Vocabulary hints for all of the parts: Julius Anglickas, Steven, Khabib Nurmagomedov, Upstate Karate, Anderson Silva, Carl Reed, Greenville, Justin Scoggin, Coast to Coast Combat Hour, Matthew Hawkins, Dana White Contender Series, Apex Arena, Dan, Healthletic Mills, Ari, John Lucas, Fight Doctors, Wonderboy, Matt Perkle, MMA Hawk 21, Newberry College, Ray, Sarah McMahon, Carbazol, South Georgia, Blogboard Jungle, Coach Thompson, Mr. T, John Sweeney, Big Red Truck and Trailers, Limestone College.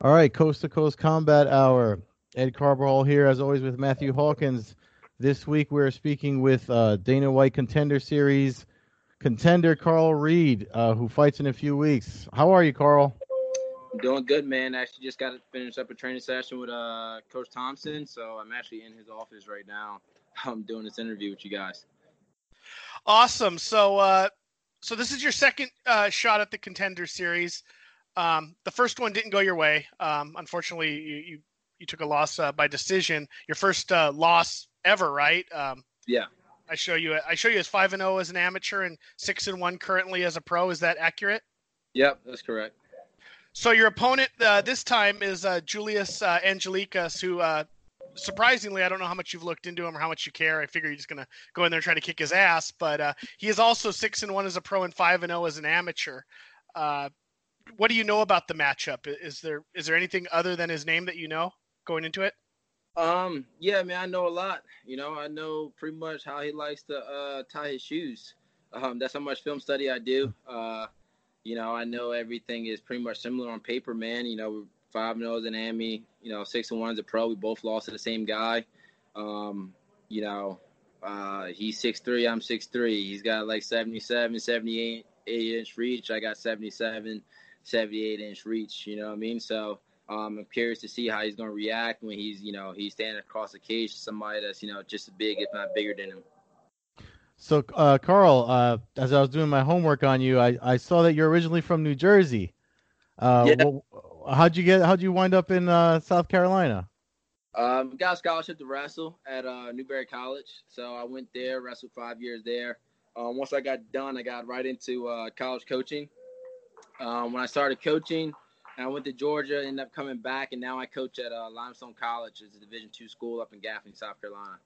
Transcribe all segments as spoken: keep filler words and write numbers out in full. All right, Coast to Coast Combat Hour. Ed Carbazol here, as always, with Matthew Hawkins. This week we're speaking with uh, Dana White Contender Series contender Carl Reed, uh, who fights in a few weeks. How are you, Carl? I'm doing good, man. I actually just got to finish up a training session with uh, Coach Thompson, so I'm actually in his office right now. I'm doing this interview with you guys. Awesome. So, uh, so this is your second uh, shot at the Contender Series. Um, the first one didn't go your way. Um, unfortunately, you, you, you took a loss uh, by decision. Your first uh, loss ever, right? Um, yeah. I show you. I show you as five and zero as an amateur and six and one currently as a pro. Is that accurate? Yep, that's correct. So your opponent uh, this time is uh, Julius uh, Anglickas, who uh, surprisingly, I don't know how much you've looked into him or how much you care. I figure you're just gonna go in there and try to kick his ass. But uh, he is also six and one as a pro and five and zero as an amateur. Uh, What do you know about the matchup? Is there is there anything other than his name that you know going into it? Um, yeah, man, I know a lot. You know, I know pretty much how he likes to uh, tie his shoes. Um, that's how much film study I do. Uh, you know, I know everything is pretty much similar on paper, man. You know, five and zero as an Ami. You know, six and one as a pro. We both lost to the same guy. Um, you know, uh, he's six three. I'm six three. He's got like seventy-seven, seventy-eight inch reach. I got seventy-seven. seventy-eight inch reach, you know what I mean? So um, I'm curious to see how he's going to react when he's, you know, he's standing across the cage to somebody that's, you know, just as big, if not bigger than him. So, uh, Carl, uh, as I was doing my homework on you, I, I saw that you're originally from New Jersey. Uh, yeah. Well, how'd you get, how'd you wind up in uh, South Carolina? Um, got a scholarship to wrestle at uh, Newberry College. So I went there, wrestled five years there. Um, once I got done, I got right into uh, college coaching. Um, when I started coaching, I went to Georgia, ended up coming back, and now I coach at uh, Limestone College. It's a Division two school up in Gaffney, South Carolina.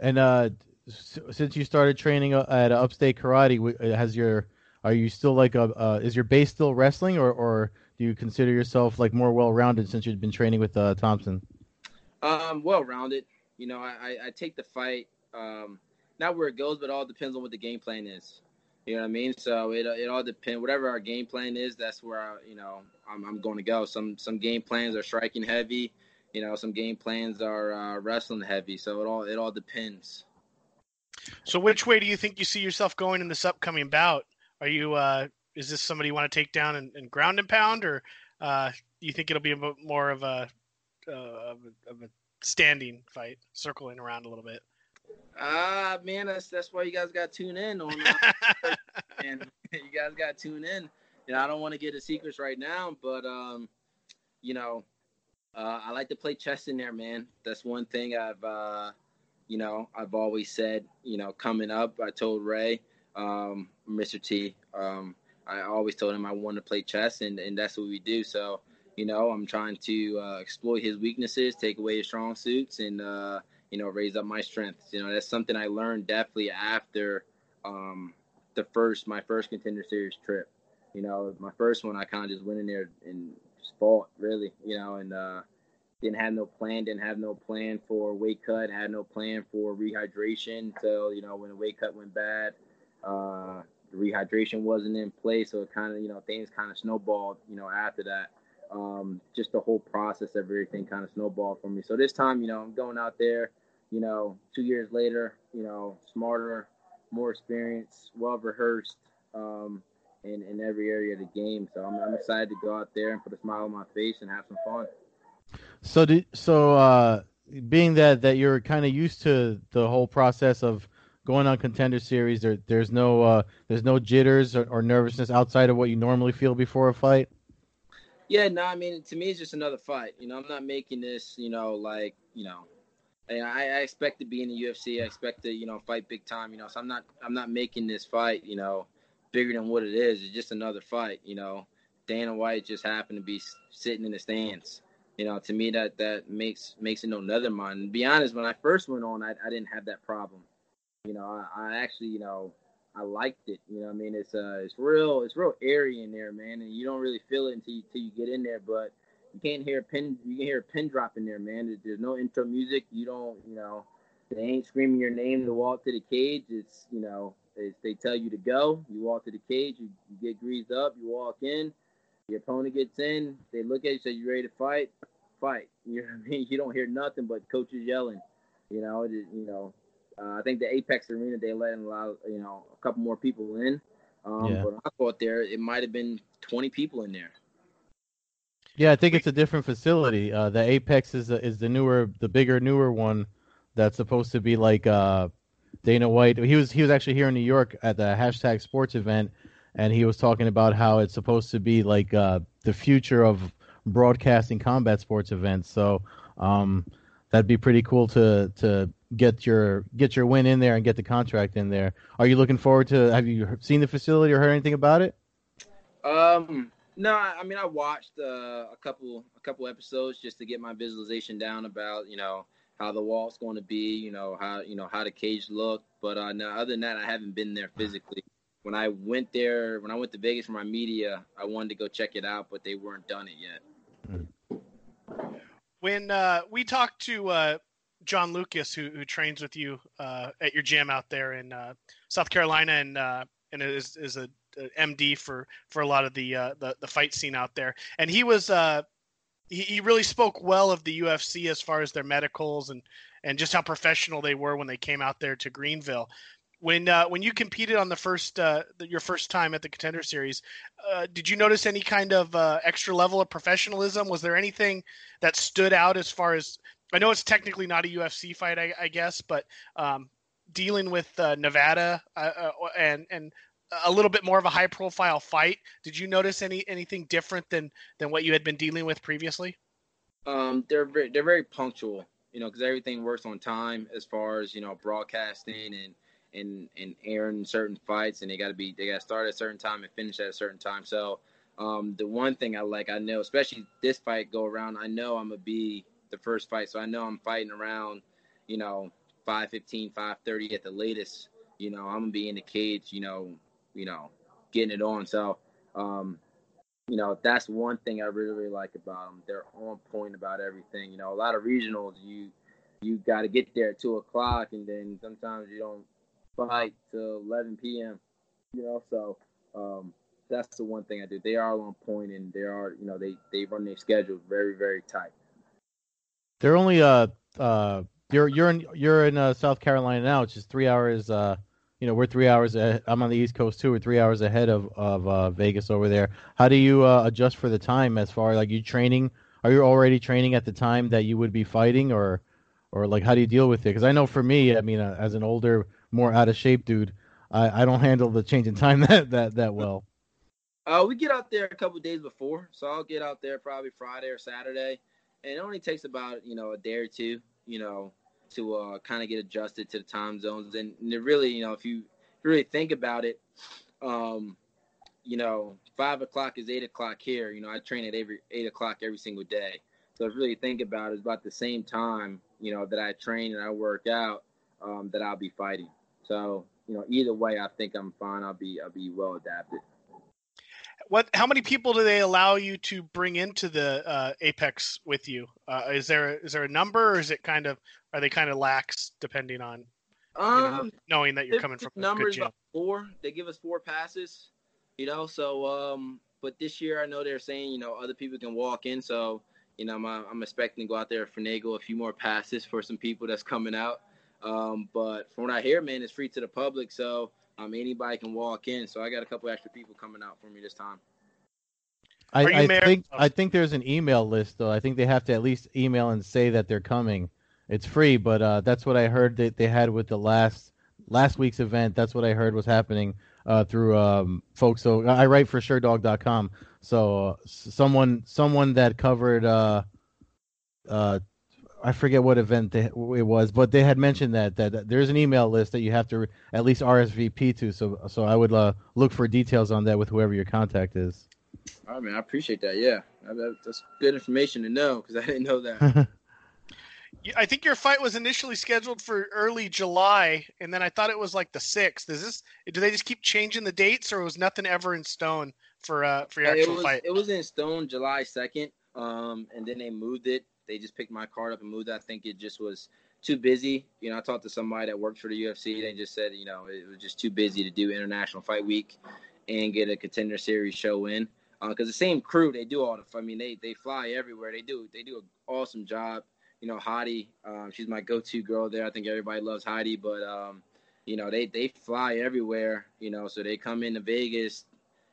And uh, s- since you started training at Upstate Karate, has your are you still like a uh, is your base still wrestling, or, or do you consider yourself like more well rounded since you've been training with uh, Thompson? Um, well rounded. You know, I, I take the fight um, not where it goes, but it all depends on what the game plan is. You know what I mean? So it it all depends. Whatever our game plan is, that's where I, you know I'm I'm going to go. Some some game plans are striking heavy, you know. Some game plans are uh, wrestling heavy. So it all it all depends. So which way do you think you see yourself going in this upcoming bout? Are you uh, is this somebody you want to take down and, and ground and pound, or uh, do you think it'll be a, more of a, uh, of a of a standing fight, circling around a little bit? Ah, uh, man, that's that's why you guys got to tune in on uh, and you guys got to tune in. You know, I don't want to get the secrets right now, but um, you know, uh, I like to play chess in there, man. That's one thing I've uh, you know, I've always said. You know, coming up, I told Ray, um, Mister T, um, I always told him I wanted to play chess, and and that's what we do. So, you know, I'm trying to uh, exploit his weaknesses, take away his strong suits, and uh. you know, raise up my strengths. You know, that's something I learned definitely after um, the first, my first Contender Series trip. You know, my first one, I kind of just went in there and just fought, really, you know, and uh, didn't have no plan, didn't have no plan for weight cut, had no plan for rehydration. So, you know, when the weight cut went bad, uh, the rehydration wasn't in place. So it kind of, you know, things kind of snowballed, you know, after that. Um, just the whole process of everything kind of snowballed for me. So this time, you know, I'm going out there, you know, two years later, you know, smarter, more experienced, well-rehearsed um, in, in every area of the game. So I'm, I'm excited to go out there and put a smile on my face and have some fun. So do, so uh, being that, that you're kind of used to the whole process of going on Contender Series, there, there's no uh, there's no jitters or, or nervousness outside of what you normally feel before a fight? Yeah, no, I mean, to me, it's just another fight. You know, I'm not making this, you know, like, you know, I, I expect to be in the U F C. I expect to, you know, fight big time. You know, so I'm not, I'm not making this fight, you know, bigger than what it is. It's just another fight. You know, Dana White just happened to be sitting in the stands. You know, to me, that that makes makes it no another mind. And to be honest, when I first went on, I, I didn't have that problem. You know, I, I actually, you know, I liked it. You know, I mean, it's uh, it's real, it's real airy in there, man, and you don't really feel it until you, until you get in there, but. You can't hear a pin. You can hear a pin drop in there, man. There's no intro music. You don't, you know, They ain't screaming your name to walk to the cage. It's, you know, it's, they tell you to go. You walk to the cage. You, you get greased up. You walk in. Your opponent gets in. They look at you, say, you ready to fight? Fight. You know what I mean? You don't hear nothing but coaches yelling. You know, it, you know. Uh, I think the Apex Arena, they let in a lot of, you know, a couple more people in. Um, yeah. But I thought there, it might have been twenty people in there. Yeah, I think it's a different facility. Uh, the Apex is the, is the newer, the bigger, newer one that's supposed to be like uh, Dana White. He was he was actually here in New York at the hashtag sports event, and he was talking about how it's supposed to be like uh, the future of broadcasting combat sports events. So um, that'd be pretty cool to to get your get your win in there and get the contract in there. Are you looking forward to? Have you seen the facility or heard anything about it? Um. No, I mean, I watched uh, a couple a couple episodes just to get my visualization down about, you know, how the wall's going to be, you know, how you know how the cage looked. But uh, no, other than that, I haven't been there physically. When I went there, when I went to Vegas for my media, I wanted to go check it out, but they weren't done it yet. When uh, we talked to uh, John Lucas, who, who trains with you uh, at your gym out there in uh, South Carolina, and uh, and is is a M D for for a lot of the uh the, the fight scene out there, and he was uh he, he really spoke well of the U F C as far as their medicals and and just how professional they were when they came out there to Greenville. When uh when you competed on the first uh your first time at the Contender Series, uh did you notice any kind of uh extra level of professionalism? Was there anything that stood out as far as, I know it's technically not a U F C fight, I, I guess, but um dealing with uh, Nevada uh, uh, and and a little bit more of a high profile fight. Did you notice any, anything different than, than what you had been dealing with previously? Um, they're very, they're very punctual, you know, cause everything works on time as far as, you know, broadcasting and, and, and airing certain fights, and they gotta be, they gotta start at a certain time and finish at a certain time. So um, the one thing I like, I know, especially this fight go around, I know I'm gonna be the first fight. So I know I'm fighting around, you know, five fifteen, five thirty at the latest. You know, I'm gonna be in the cage, you know, you know, getting it on. So, um, you know, that's one thing I really, really like about them. They're on point about everything. You know, a lot of regionals, you you got to get there at two o'clock, and then sometimes you don't fight till eleven p.m., you know. So um, that's the one thing I do. They are on point, and they are, you know, they, they run their schedules very, very tight. They're only, uh, uh, you're, you're in, you're in uh, South Carolina now, which is three hours, uh, you know, we're three hours ahead. I'm on the East Coast too. We're three hours ahead of of uh, Vegas over there. How do you uh, adjust for the time? As far as like you training, are you already training at the time that you would be fighting, or, or like how do you deal with it? Because I know for me, I mean, uh, as an older, more out of shape dude, I, I don't handle the change in time that that that well. Uh, we get out there a couple of days before, so I'll get out there probably Friday or Saturday, and it only takes about you know a day or two, you know. to uh, kind of get adjusted to the time zones. And, and really, you know, if you really think about it, um, you know, five o'clock is eight o'clock here. You know, I train at every eight o'clock every single day. So if you really think about it, it's about the same time, you know, that I train and I work out um, that I'll be fighting. So, you know, either way, I think I'm fine. I'll be I'll be well adapted. What? How many people do they allow you to bring into the uh, Apex with you? Uh, is there is there a number, or is it kind of are they kind of lax depending on um, you know, knowing that you're coming from a numbers good gym? Four. They give us four passes, you know. So, um, but this year I know they're saying you know other people can walk in. So, you know, I'm I'm expecting to go out there and finagle a few more passes for some people that's coming out. Um, but from what I hear, man, it's free to the public. So. Um, anybody can walk in, so I got a couple extra people coming out for me this time. I, I think I think there's an email list, though. I think they have to at least email and say that they're coming. It's free, but uh, that's what I heard that they had with the last last week's event. That's what I heard was happening uh, through um, folks. So I write for sure dog dot com. So uh, someone someone that covered uh, uh, I forget what event they, it was, but they had mentioned that, that that there's an email list that you have to at least R S V P to. So so I would uh, look for details on that with whoever your contact is. All right, man. I appreciate that. Yeah, that's good information to know because I didn't know that. I think your fight was initially scheduled for early July, and then I thought it was like the sixth. Is this? Do they just keep changing the dates, or was nothing ever in stone for uh for your yeah, actual it was, fight? It was in stone July second, um, and then they moved it. They just picked my card up and moved. I think it just was too busy. You know, I talked to somebody that worked for the U F C. They just said, you know, it was just too busy to do International Fight Week and get a Contender Series show in. Because uh, the same crew, they do all the. I mean, they they fly everywhere. They do they do an awesome job. You know, Heidi, um, she's my go-to girl there. I think everybody loves Heidi, but um, you know, they they fly everywhere. You know, so they come into Vegas.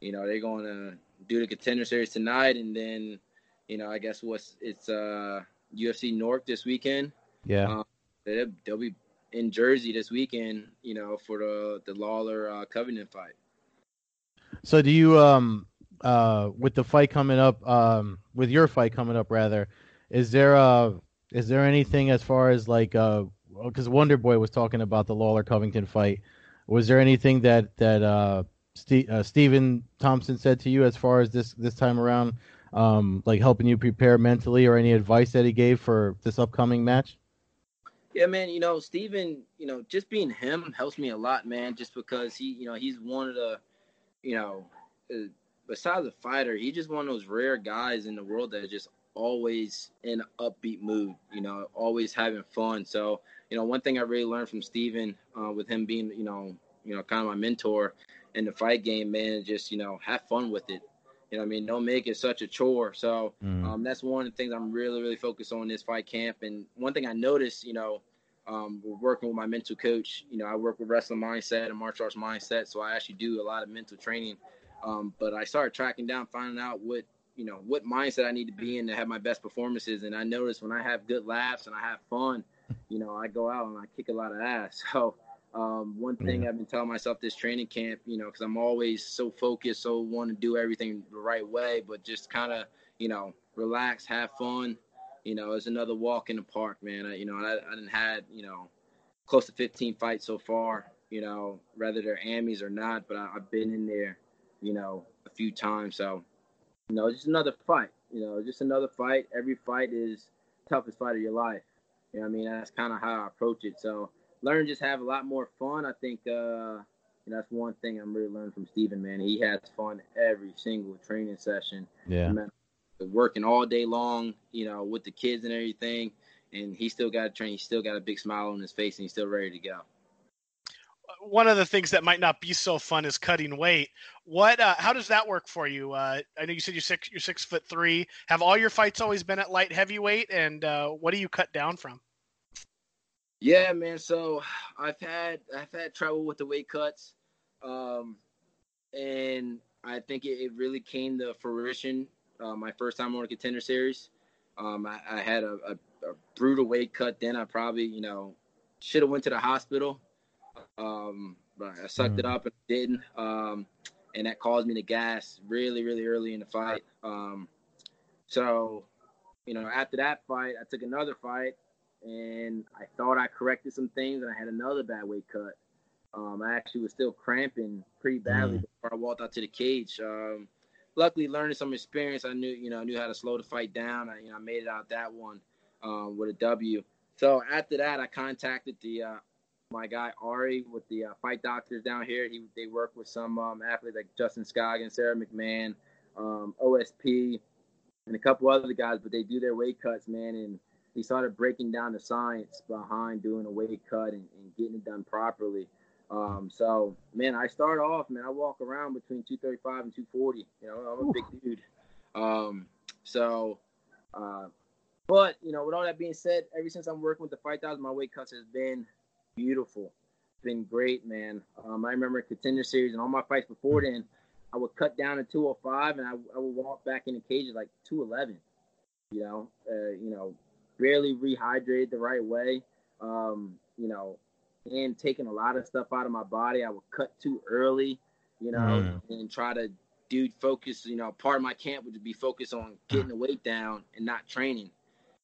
You know, they're going to do the Contender Series tonight, and then, you know, I guess what's it's uh, U F C North this weekend. Yeah, um, they'll, they'll be in Jersey this weekend. You know, for the the Lawler uh, Covington fight. So do you um. Uh, with the fight coming up, um, with your fight coming up, rather, is there uh, is there anything as far as like, uh, because Wonderboy was talking about the Lawler Covington fight, was there anything that that uh, St- uh, Steven Thompson said to you as far as this this time around, um, like helping you prepare mentally, or any advice that he gave for this upcoming match? Yeah, man, you know, Steven, you know, just being him helps me a lot, man, just because he, you know, he's one of the, you know. Uh, Besides a fighter, he's just one of those rare guys in the world that is just always in an upbeat mood, you know, always having fun. So, you know, one thing I really learned from Steven, uh, with him being, you know, you know, kind of my mentor in the fight game, man, just, you know, have fun with it. You know what I mean? Don't make it such a chore. So mm. um, that's one of the things I'm really, really focused on this fight camp. And one thing I noticed, you know, um, working with my mental coach, you know, I work with wrestling mindset and martial arts mindset. So I actually do a lot of mental training. Um, but I started tracking down, finding out what, you know, what mindset I need to be in to have my best performances. And I noticed when I have good laughs and I have fun, you know, I go out and I kick a lot of ass. So um, one thing I've been telling myself this training camp, you know, because I'm always so focused, so want to do everything the right way, but just kind of, you know, relax, have fun. You know, it's another walk in the park, man. I, you know, I, I done had, you know, close to fifteen fights so far, you know, whether they're amies or not, but I, I've been in there, you know, a few times. So, you know, just another fight, you know, just another fight. Every fight is the toughest fight of your life. You know what I mean? That's kind of how I approach it. So learn, just have a lot more fun. I think, uh, you know, that's one thing I'm really learning from Steven, man. He has fun every single training session. Yeah. Man, working all day long, you know, with the kids and everything. And he still got to train. He still got a big smile on his face and he's still ready to go. One of the things that might not be so fun is cutting weight. What, uh, how does that work for you? Uh, I know you said you're six, you're six foot three. Have all your fights always been at light heavyweight? And uh, what do you cut down from? Yeah, man. So I've had, I've had trouble with the weight cuts. Um, and I think it, it really came to fruition. Uh, my first time on a Contender Series, um, I, I had a, a, a brutal weight cut. Then I probably, you know, should have went to the hospital. Um, but I sucked mm. it up and didn't, um, and that caused me to gas really, really early in the fight. Um, so, you know, after that fight, I took another fight, and I thought I corrected some things, and I had another bad weight cut. Um, I actually was still cramping pretty badly mm. before I walked out to the cage. Um, luckily, learning some experience, I knew, you know, I knew how to slow the fight down. I, you know, I made it out that one um, with a W. So after that, I contacted the uh, my guy Ari with the uh, Fight Doctors down here. He they work with some um, athletes like Justin Scoggin, Sarah McMahon, um, O S P, and a couple other guys. But they do their weight cuts, man. And he started breaking down the science behind doing a weight cut and, and getting it done properly. Um, so, man, I start off, man. I walk around between two thirty-five and two forty. You know, I'm a Ooh. big dude. Um, so, uh, but you know, with all that being said, ever since I'm working with the Fight Doctors, my weight cuts has been beautiful. It's been great, man. Um, I remember Contender Series and all my fights before then, I would cut down to two oh five and I, I would walk back in the cage at like two eleven. You know, uh, you know, barely rehydrated the right way. Um, you know, and taking a lot of stuff out of my body. I would cut too early, you know, mm. and try to do focus. You know, part of my camp would be focused on getting the weight down and not training.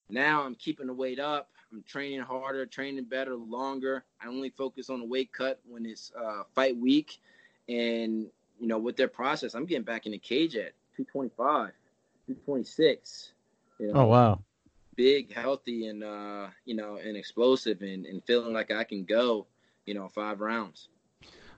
Now I'm keeping the weight up. I'm training harder, training better, longer. I only focus on the weight cut when it's uh, fight week. And, you know, with their process, I'm getting back in the cage at two twenty-five, two twenty-six. You know, oh, wow. Big, healthy, and, uh, you know, and explosive and, and feeling like I can go, you know, five rounds.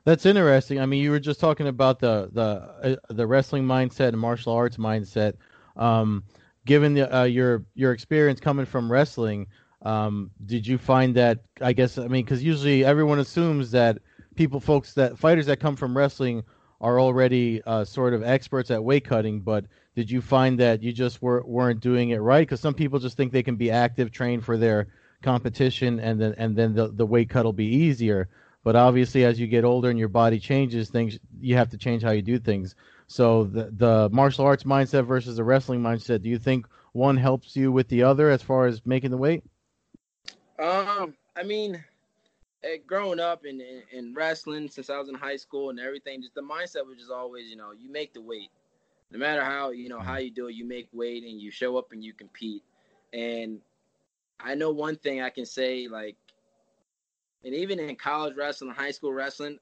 That's interesting. I mean, you were just talking about the, the, uh, the wrestling mindset and martial arts mindset. Um, given the, uh, your your experience coming from wrestling, Um, did you find that, I guess, I mean, because usually everyone assumes that people, folks, that fighters that come from wrestling are already uh, sort of experts at weight cutting, but did you find that you just were, weren't doing it right? Because some people just think they can be active, train for their competition, and then and then the, the weight cut will be easier. But obviously, as you get older and your body changes, things you have to change how you do things. So the, the martial arts mindset versus the wrestling mindset, do you think one helps you with the other as far as making the weight? Um, I mean, growing up in, in, in wrestling since I was in high school and everything, just the mindset was just always, you know, you make the weight. No matter how, you know, how you do it, you make weight and you show up and you compete. And I know one thing I can say, like, and even in college wrestling, high school wrestling,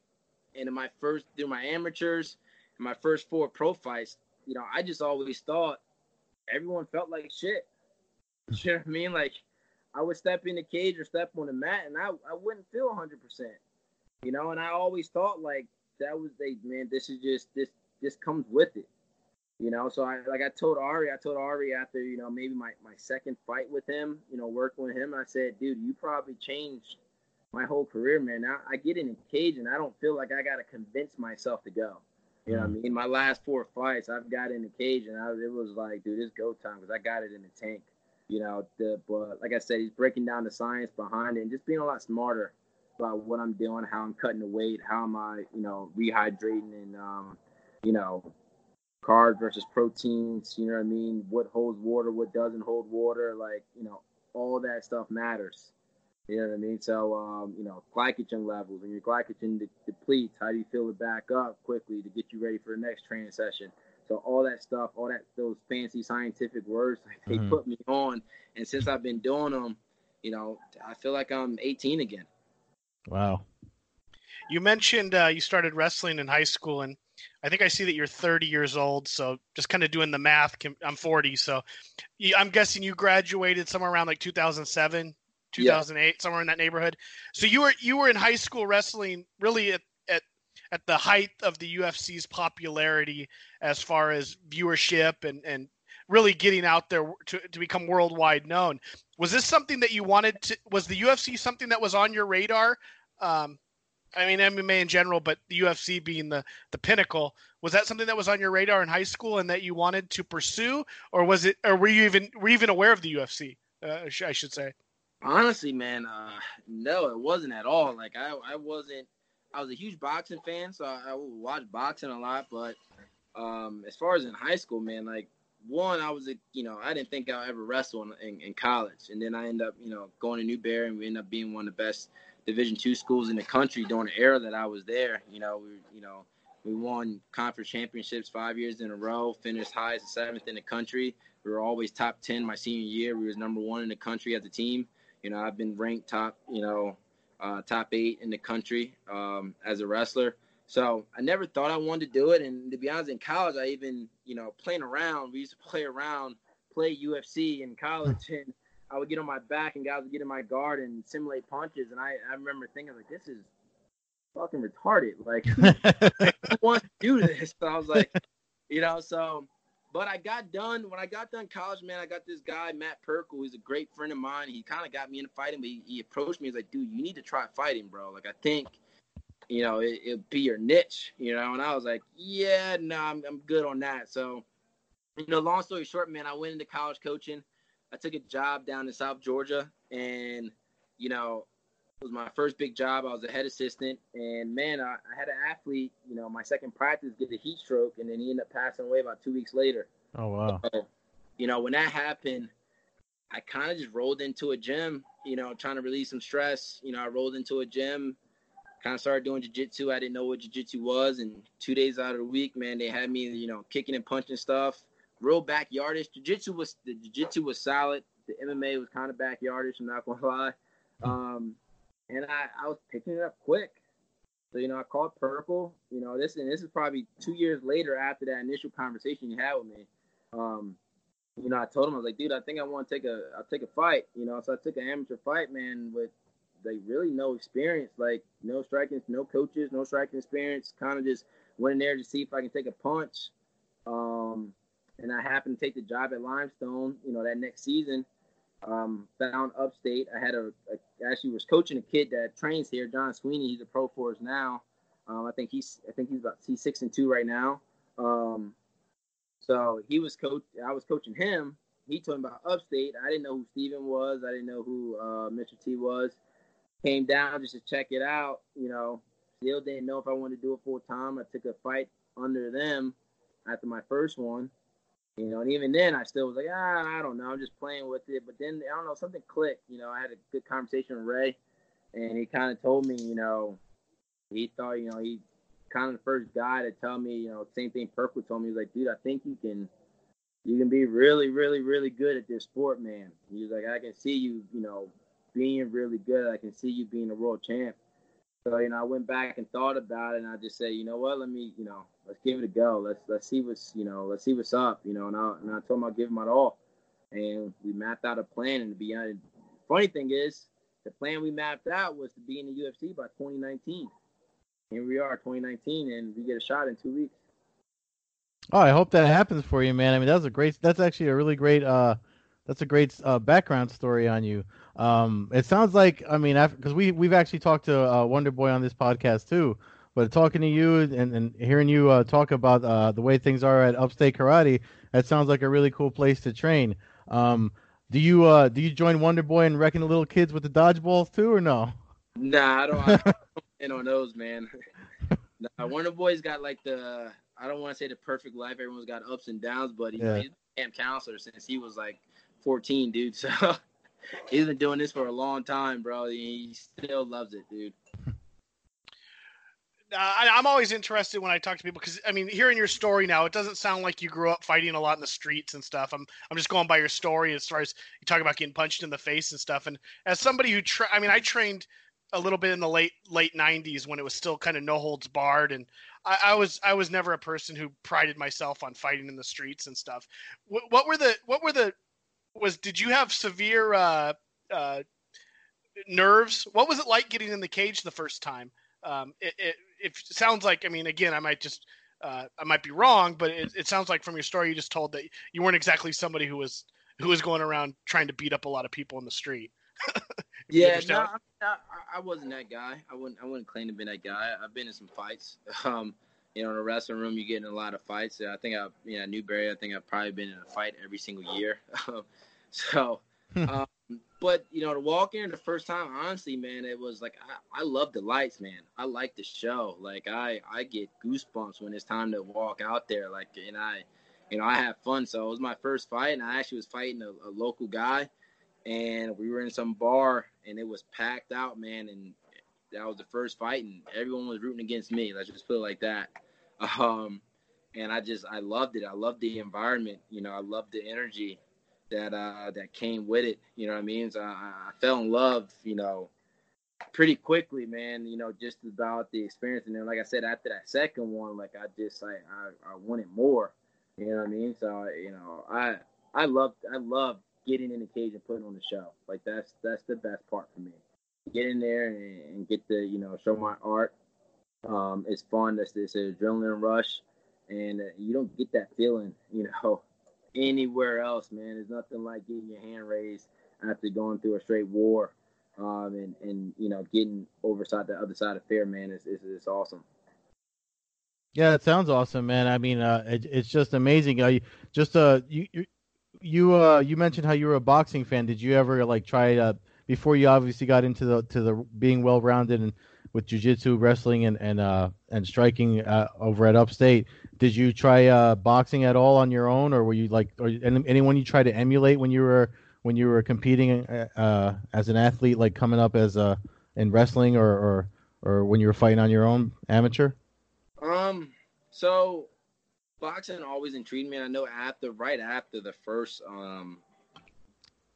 and in my first, through my amateurs, and my first four pro fights, you know, I just always thought everyone felt like shit. You know what I mean? Like, I would step in the cage or step on the mat, and I, I wouldn't feel one hundred percent, you know? And I always thought, like, that was, they, man, this is just, this this comes with it, you know? So, I like, I told Ari, I told Ari after, you know, maybe my, my second fight with him, you know, working with him, I said, dude, you probably changed my whole career, man. Now I get in a cage, and I don't feel like I got to convince myself to go. You know what I mean? My last four fights, I've got in the cage, and I, it was like, dude, it's go time because I got it in the tank. You know, the, but like I said, he's breaking down the science behind it and just being a lot smarter about what I'm doing, how I'm cutting the weight, how am I, you know, rehydrating and, um, you know, carbs versus proteins, you know what I mean? What holds water, what doesn't hold water, like, you know, all that stuff matters. You know what I mean? So, um, you know, glycogen levels. When your glycogen de- depletes, how do you fill it back up quickly to get you ready for the next training session? So all that stuff, all that those fancy scientific words, like they mm-hmm. put me on. And since I've been doing them, you know, I feel like I'm eighteen again. Wow. You mentioned uh, you started wrestling in high school, and I think I see that you're thirty years old. So just kind of doing the math, I'm forty. So I'm guessing you graduated somewhere around like two thousand seven. two thousand eight, yeah. Somewhere in that neighborhood. So you were you were in high school wrestling really at, at at the height of the U F C's popularity as far as viewership and, and really getting out there to, to become worldwide known. Was this something that you wanted to – was the U F C something that was on your radar? Um, I mean, M M A in general, but the U F C being the, the pinnacle. Was that something that was on your radar in high school and that you wanted to pursue? Or was it – or were you even were you even aware of the U F C, uh, I should say? Honestly, man, uh, no, it wasn't at all. Like, I, I wasn't – I was a huge boxing fan, so I, I watched boxing a lot. But um, as far as in high school, man, like, one, I was a – you know, I didn't think I'd ever wrestle in, in, in college. And then I ended up, you know, going to Newberry, and we ended up being one of the best Division two schools in the country during the era that I was there. You know, we you know, we won conference championships five years in a row, finished highest and seventh in the country. We were always top ten my senior year. We was number one in the country as a team. You know, I've been ranked top, you know, uh, top eight in the country um, as a wrestler. So I never thought I wanted to do it. And to be honest, in college, I even, you know, playing around. We used to play around, play U F C in college. And I would get on my back and guys would get in my guard and simulate punches. And I, I remember thinking, like, this is fucking retarded. Like, who wants to do this? So I was like, you know, so. But I got done, when I got done college, man, I got this guy, Matt Perkle, who's a great friend of mine. He kind of got me into fighting, but he, he approached me. He's like, dude, you need to try fighting, bro. Like, I think, you know, it, it'll be your niche, you know? And I was like, yeah, no, nah, I'm, I'm good on that. So, you know, long story short, man, I went into college coaching. I took a job down in South Georgia, and, you know, it was my first big job. I was a head assistant, and, man, I, I had an athlete, you know, my second practice get a heat stroke, and then he ended up passing away about two weeks later. Oh, wow. So, you know, when that happened, I kind of just rolled into a gym, you know, trying to release some stress. You know, I rolled into a gym, kind of started doing jiu-jitsu. I didn't know what jiu-jitsu was, and two days out of the week, man, they had me, you know, kicking and punching stuff, real backyardish. Jiu-jitsu was, the jiu-jitsu was solid. The M M A was kind of backyardish, I'm not going to lie. Um, And I, I was picking it up quick. So, you know, I called Purple. You know, this and this is probably two years later after that initial conversation you had with me. Um, you know, I told him, I was like, dude, I think I want to take a I'll take a fight. You know, so I took an amateur fight, man, with like really no experience, like no striking, no coaches, no striking experience. Kind of just went in there to see if I can take a punch. Um, and I happened to take the job at Limestone, you know, that next season. um, down upstate. I had a, a actually was coaching a kid that trains here, John Sweeney. He's a pro for us now. Um, I think he's I think he's about he's six and two right now. Um, so he was coach. I was coaching him. He told me about upstate. I didn't know who Steven was. I didn't know who uh, Mister T was. Came down just to check it out. You know, still didn't know if I wanted to do it full time. I took a fight under them after my first one. You know, and even then I still was like, ah, I don't know. I'm just playing with it. But then, I don't know, something clicked. You know, I had a good conversation with Ray, and he kind of told me, you know, he thought, you know, he kind of the first guy to tell me, you know, same thing Perkle told me. He's like, dude, I think you can, you can be really, really, really good at this sport, man. He was like, I can see you, you know, being really good. I can see you being a world champ. So, you know, I went back and thought about it, and I just said, you know what, let me, you know, let's give it a go. Let's let's see what's, you know, let's see what's up, you know. And I, and I told him I'll give him my all. And we mapped out a plan. And the funny thing is, the plan we mapped out was to be in the U F C by twenty nineteen. Here we are, twenty nineteen, and we get a shot in two weeks. Oh, I hope that happens for you, man. I mean, that's a great, that's actually a really great, uh, that's a great uh, background story on you. Um, it sounds like, I mean, because we we've actually talked to uh, Wonderboy on this podcast too, but talking to you and, and hearing you uh, talk about uh, the way things are at Upstate Karate, that sounds like a really cool place to train. Um, do you uh, do you join Wonderboy and wrecking the little kids with the dodgeballs too, or no? Nah, I don't. I don't in on those, man. Nah, Wonderboy's got like the, I don't want to say the perfect life. Everyone's got ups and downs, but you yeah. know, he's a camp counselor since he was like fourteen, dude. So he's been doing this for a long time, bro. He still loves it, dude. I, I'm always interested when I talk to people because, I mean, hearing your story now, it doesn't sound like you grew up fighting a lot in the streets and stuff. I'm I'm just going by your story as far as you talk about getting punched in the face and stuff. And as somebody who, tra- I mean, I trained a little bit in the late late nineties when it was still kind of no holds barred, and I, I was I was never a person who prided myself on fighting in the streets and stuff. What, what were the what were the was did you have severe uh, uh, nerves? What was it like getting in the cage the first time? Um, it, it it sounds like, I mean, again, I might just uh, I might be wrong, but it, it sounds like from your story you just told that you weren't exactly somebody who was who was going around trying to beat up a lot of people in the street. Yeah, no, I, I, I wasn't that guy. I wouldn't. I wouldn't claim to be that guy. I've been in some fights. Um, you know, in a wrestling room, you get in a lot of fights. I think I, you know, Newberry. I think I've probably been in a fight every single year. so, um, but you know, to walk in the first time, honestly, man, it was like I, I love the lights, man. I like the show. Like I, I get goosebumps when it's time to walk out there. Like, and I, you know, I have fun. So it was my first fight, and I actually was fighting a, a local guy. And we were in some bar, and it was packed out, man. And that was the first fight, and everyone was rooting against me. Let's just put it like that. Um, and I just, I loved it. I loved the environment. You know, I loved the energy that uh, that came with it. You know what I mean? So I, I fell in love, you know, pretty quickly, man. You know, just about the experience. And then, like I said, after that second one, like I just, I, I, I wanted more. You know what I mean? So you know, I, I loved, I loved. getting in the cage and putting on the show. Like that's that's the best part for me. Get in there and, and get to, you know, show my art. Um, it's fun. That's this adrenaline rush, and uh, you don't get that feeling, you know, anywhere else, man. There's nothing like getting your hand raised after going through a straight war, um, and and you know, getting overside the other side of fair, man. It's it's, it's awesome. Yeah, it sounds awesome, man. I mean, uh, it, it's just amazing. Uh, you, just uh, you. you You uh you mentioned how you were a boxing fan. Did you ever like try uh before you obviously got into the to the being well rounded and with jiu-jitsu, wrestling, and and uh and striking uh, over at Upstate? Did you try uh boxing at all on your own, or were you like or anyone you tried to emulate when you were when you were competing uh as an athlete, like coming up as uh in wrestling or or or when you were fighting on your own amateur? Um. So. Boxing always intrigued me. I know after, right after the first um,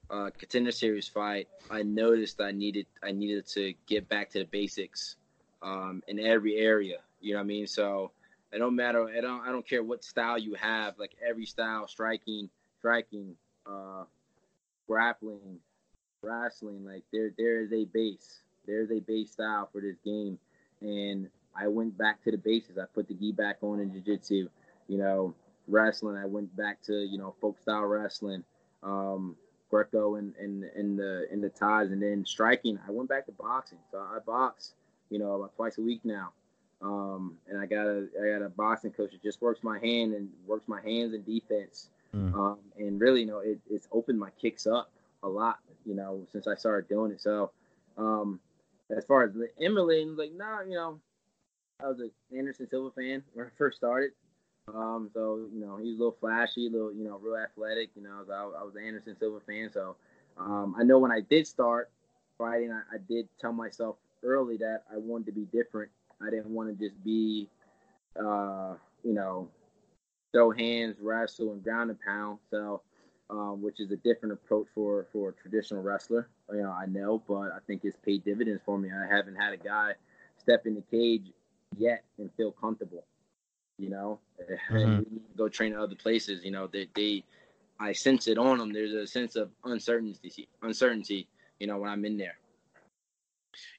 uh, contender series fight, I noticed I needed I needed to get back to the basics um, in every area. You know what I mean? So it don't matter. I don't I don't care what style you have. Like every style, striking, striking, uh, grappling, wrestling. Like there there is a base. There is a base style for this game, and I went back to the basics. I put the gi back on in jiu-jitsu. You know, wrestling, I went back to, you know, folk style wrestling, um, Greco and, and, and the and the ties, and then striking. I went back to boxing, so I box, you know, about twice a week now. Um, and I got a I got a boxing coach that just works my hand and works my hands and defense. Mm. Um, and really, you know, it, it's opened my kicks up a lot, you know, since I started doing it. So, um, as far as the Emily, like, nah, you know, I was an Anderson Silva fan when I first started. Um, so, you know, he was a little flashy, a little, you know, real athletic. You know, I was, I was an Anderson Silva fan. So, um, I know when I did start fighting, I, I did tell myself early that I wanted to be different. I didn't want to just be, uh, you know, throw hands, wrestle, and ground and pound. So, um, which is a different approach for, for a traditional wrestler. You know, I know, but I think it's paid dividends for me. I haven't had a guy step in the cage yet and feel comfortable. You know, mm-hmm. Go train at other places. You know, they, they, I sense it on them. There's a sense of uncertainty, uncertainty. You know, when I'm in there.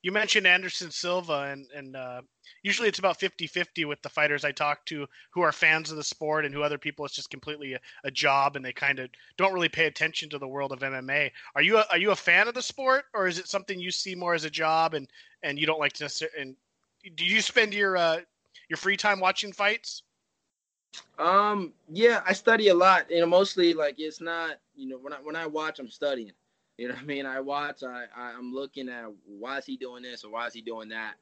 You mentioned Anderson Silva, and, and uh, usually it's about fifty-fifty with the fighters I talk to who are fans of the sport and who other people, it's just completely a, a job, and they kind of don't really pay attention to the world of M M A. Are you a, are you a fan of the sport, or is it something you see more as a job and, and you don't like to necessarily, and do you spend your uh, your free time watching fights? Um, yeah, I study a lot, you know, mostly like it's not, you know, when I, when I watch, I'm studying. You know what I mean? I watch, I, I, I'm looking at why is he doing this or why is he doing that?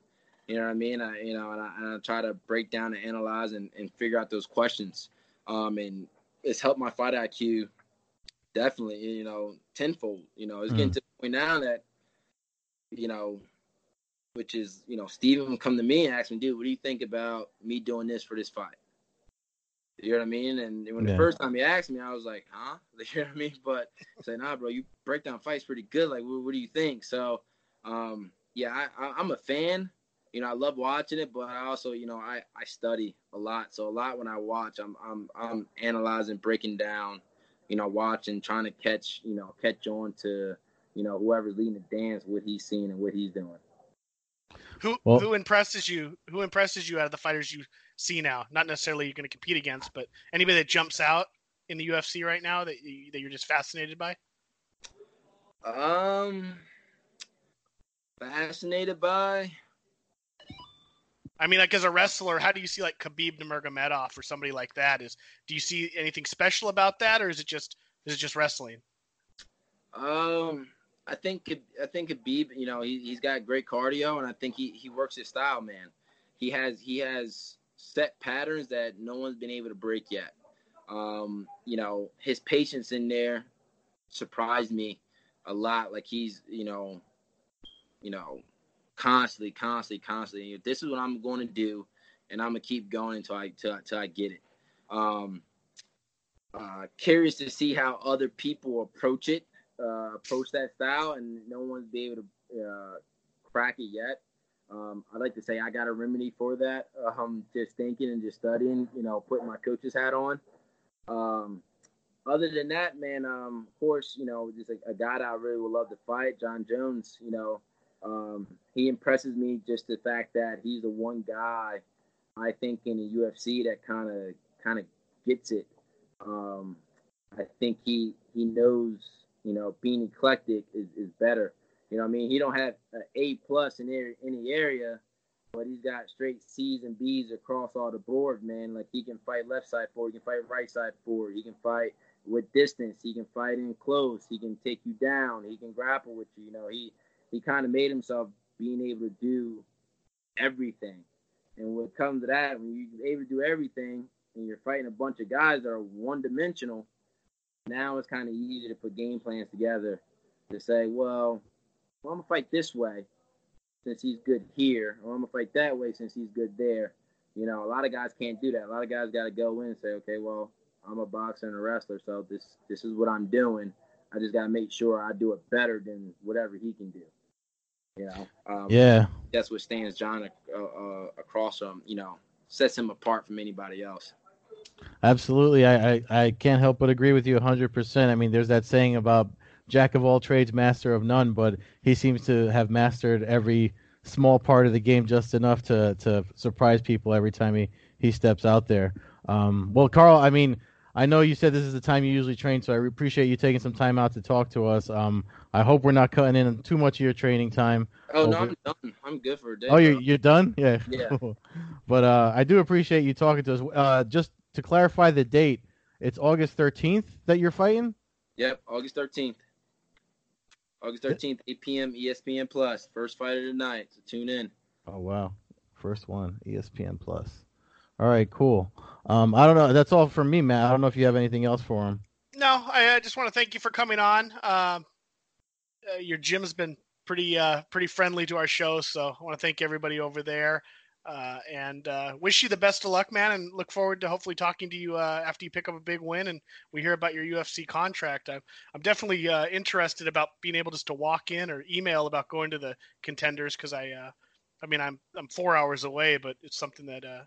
You know what I mean? I, you know, and I, and I try to break down and analyze and, and figure out those questions. Um, and it's helped my fight I Q definitely, you know, tenfold. You know, it's mm. getting to the point now that, you know, which is, you know, Steven would come to me and ask me, dude, what do you think about me doing this for this fight? You know what I mean? And when yeah. the first time he asked me, I was like, huh? You know what I mean? But I said, nah, bro, you break down fights pretty good. Like, what, what do you think? So, um, yeah, I, I, I'm a fan. You know, I love watching it, but I also, you know, I, I study a lot. So a lot when I watch, I'm I'm I'm analyzing, breaking down, you know, watching, trying to catch, you know, catch on to, you know, whoever's leading the dance, what he's seeing and what he's doing. Who well, who impresses you? Who impresses you out of the fighters you see now? Not necessarily you're going to compete against, but anybody that jumps out in the U F C right now that you, that you're just fascinated by. Um, fascinated by. I mean, like as a wrestler, how do you see like Khabib Nurmagomedov or somebody like that? Is do you see anything special about that, or is it just is it just wrestling? Um. I think I think Khabib, you know, he he's got great cardio, and I think he, he works his style, man. He has he has set patterns that no one's been able to break yet. Um, you know, his patience in there surprised me a lot. Like he's, you know, you know, constantly, constantly, constantly. This is what I'm going to do, and I'm gonna keep going until I till, till I get it. Um, uh, curious to see how other people approach it. Uh, approach that style, and no one's be able to uh, crack it yet. Um, I like to say I got a remedy for that. Um, just thinking and just studying, you know, putting my coach's hat on. Um, other than that, man, um, of course, you know, just a, a guy that I really would love to fight, John Jones. You know, um, he impresses me just the fact that he's the one guy I think in the U F C that kind of kind of gets it. Um, I think he he knows. You know, being eclectic is, is better. You know what I mean? He don't have an A-plus in any area, but he's got straight C's and B's across all the board, man. Like, he can fight left side forward. He can fight right side forward. He can fight with distance. He can fight in close. He can take you down. He can grapple with you. You know, he, he kind of made himself being able to do everything. And when it comes to that, when you're able to do everything and you're fighting a bunch of guys that are one-dimensional, now it's kind of easy to put game plans together to say, well, well, I'm going to fight this way since he's good here, or I'm going to fight that way since he's good there. You know, a lot of guys can't do that. A lot of guys got to go in and say, okay, well, I'm a boxer and a wrestler, so this this is what I'm doing. I just got to make sure I do it better than whatever he can do. You know? Um, yeah. That's what stands John uh, uh, across from, you know, sets him apart from anybody else. Absolutely. I, I, I can't help but agree with you one hundred percent. I mean, there's that saying about jack of all trades, master of none, but he seems to have mastered every small part of the game just enough to, to surprise people every time he, he steps out there. Um, well, Carl, I mean, I know you said this is the time you usually train, so I appreciate you taking some time out to talk to us. Um, I hope we're not cutting in too much of your training time. Oh, over. No, I'm done. I'm good for a day. Oh, you're, you're done? Yeah. Yeah. But uh, I do appreciate you talking to us. Uh, just to clarify the date, it's August thirteenth that you're fighting? Yep, August thirteenth. August thirteenth, eight p.m. E S P N Plus. First fight of the night, so tune in. Oh, wow. First one, E S P N Plus. All right, cool. Um, I don't know. That's all from me, Matt. I don't know if you have anything else for him. No, I, I just want to thank you for coming on. Um, uh, your gym's been pretty uh, pretty friendly to our show, so I want to thank everybody over there. Uh, and uh, wish you the best of luck, man, and look forward to hopefully talking to you uh, after you pick up a big win and we hear about your U F C contract. I'm, I'm definitely uh, interested about being able just to walk in or email about going to the contenders because I uh, I mean, I'm I'm four hours away, but it's something that uh,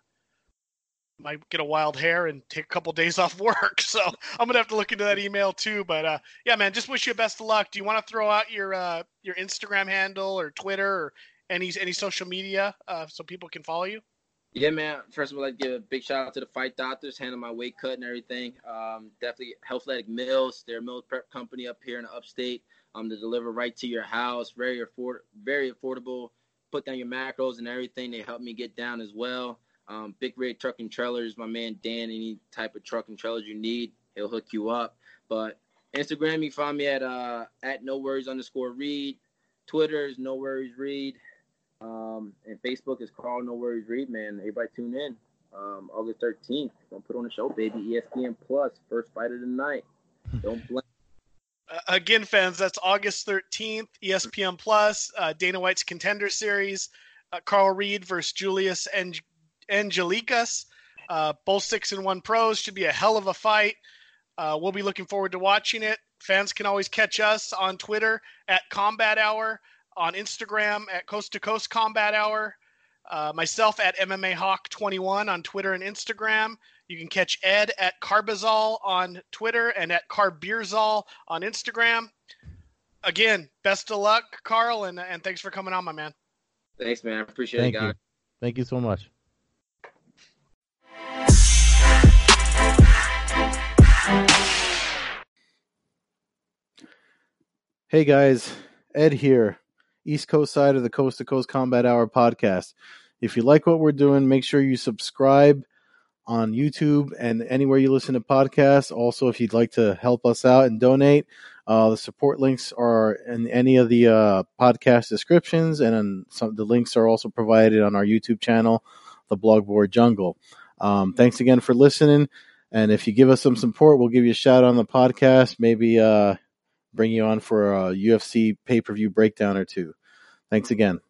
might get a wild hair and take a couple days off work. So I'm going to have to look into that email too. But uh, yeah, man, just wish you best of luck. Do you want to throw out your uh, your Instagram handle or Twitter or any any social media uh, so people can follow you? Yeah, man. First of all, I'd give a big shout out to the Fight Doctors, handling my weight cut and everything. Um, definitely Healthletic Mills, their meal prep company up here in the upstate, um, to deliver right to your house. Very afford- very affordable. Put down your macros and everything. They helped me get down as well. Um, Big Red Truck and Trailers, my man Dan, any type of truck and trailers you need, he'll hook you up. But Instagram, you find me at uh, at no worries underscore Reed. Twitter is no worries Reed. Um, and Facebook is Carl No Worries Reed, man. Everybody tune in. Um, August thirteenth. Gonna put on a show, baby. E S P N Plus, first fight of the night. Don't blame. Uh, again, fans, that's August thirteenth, E S P N Plus, uh, Dana White's Contender Series, uh, Carl Reed versus Julius Ang- Anglickas. Uh, both six and one pros. Should be a hell of a fight. Uh, we'll be looking forward to watching it. Fans can always catch us on Twitter at Combat Hour, on Instagram at Coast to Coast Combat Hour, uh, myself at M M A Hawk twenty-one on Twitter and Instagram. You can catch Ed at Carbazol on Twitter and at Carbierzol on Instagram. Again, best of luck, Carl, and and thanks for coming on, my man. Thanks, man. I appreciate it, guys. Thank you so much. Hey, guys. Ed here. East Coast side of the Coast to Coast Combat Hour podcast. If you like what we're doing, make sure you subscribe on YouTube and anywhere you listen to podcasts. Also, if you'd like to help us out and donate, uh, the support links are in any of the uh, podcast descriptions, and on some, the links are also provided on our YouTube channel, The Blogboard Jungle. Um, thanks again for listening, and if you give us some support, we'll give you a shout out on the podcast, maybe uh, bring you on for a U F C pay-per-view breakdown or two. Thanks again.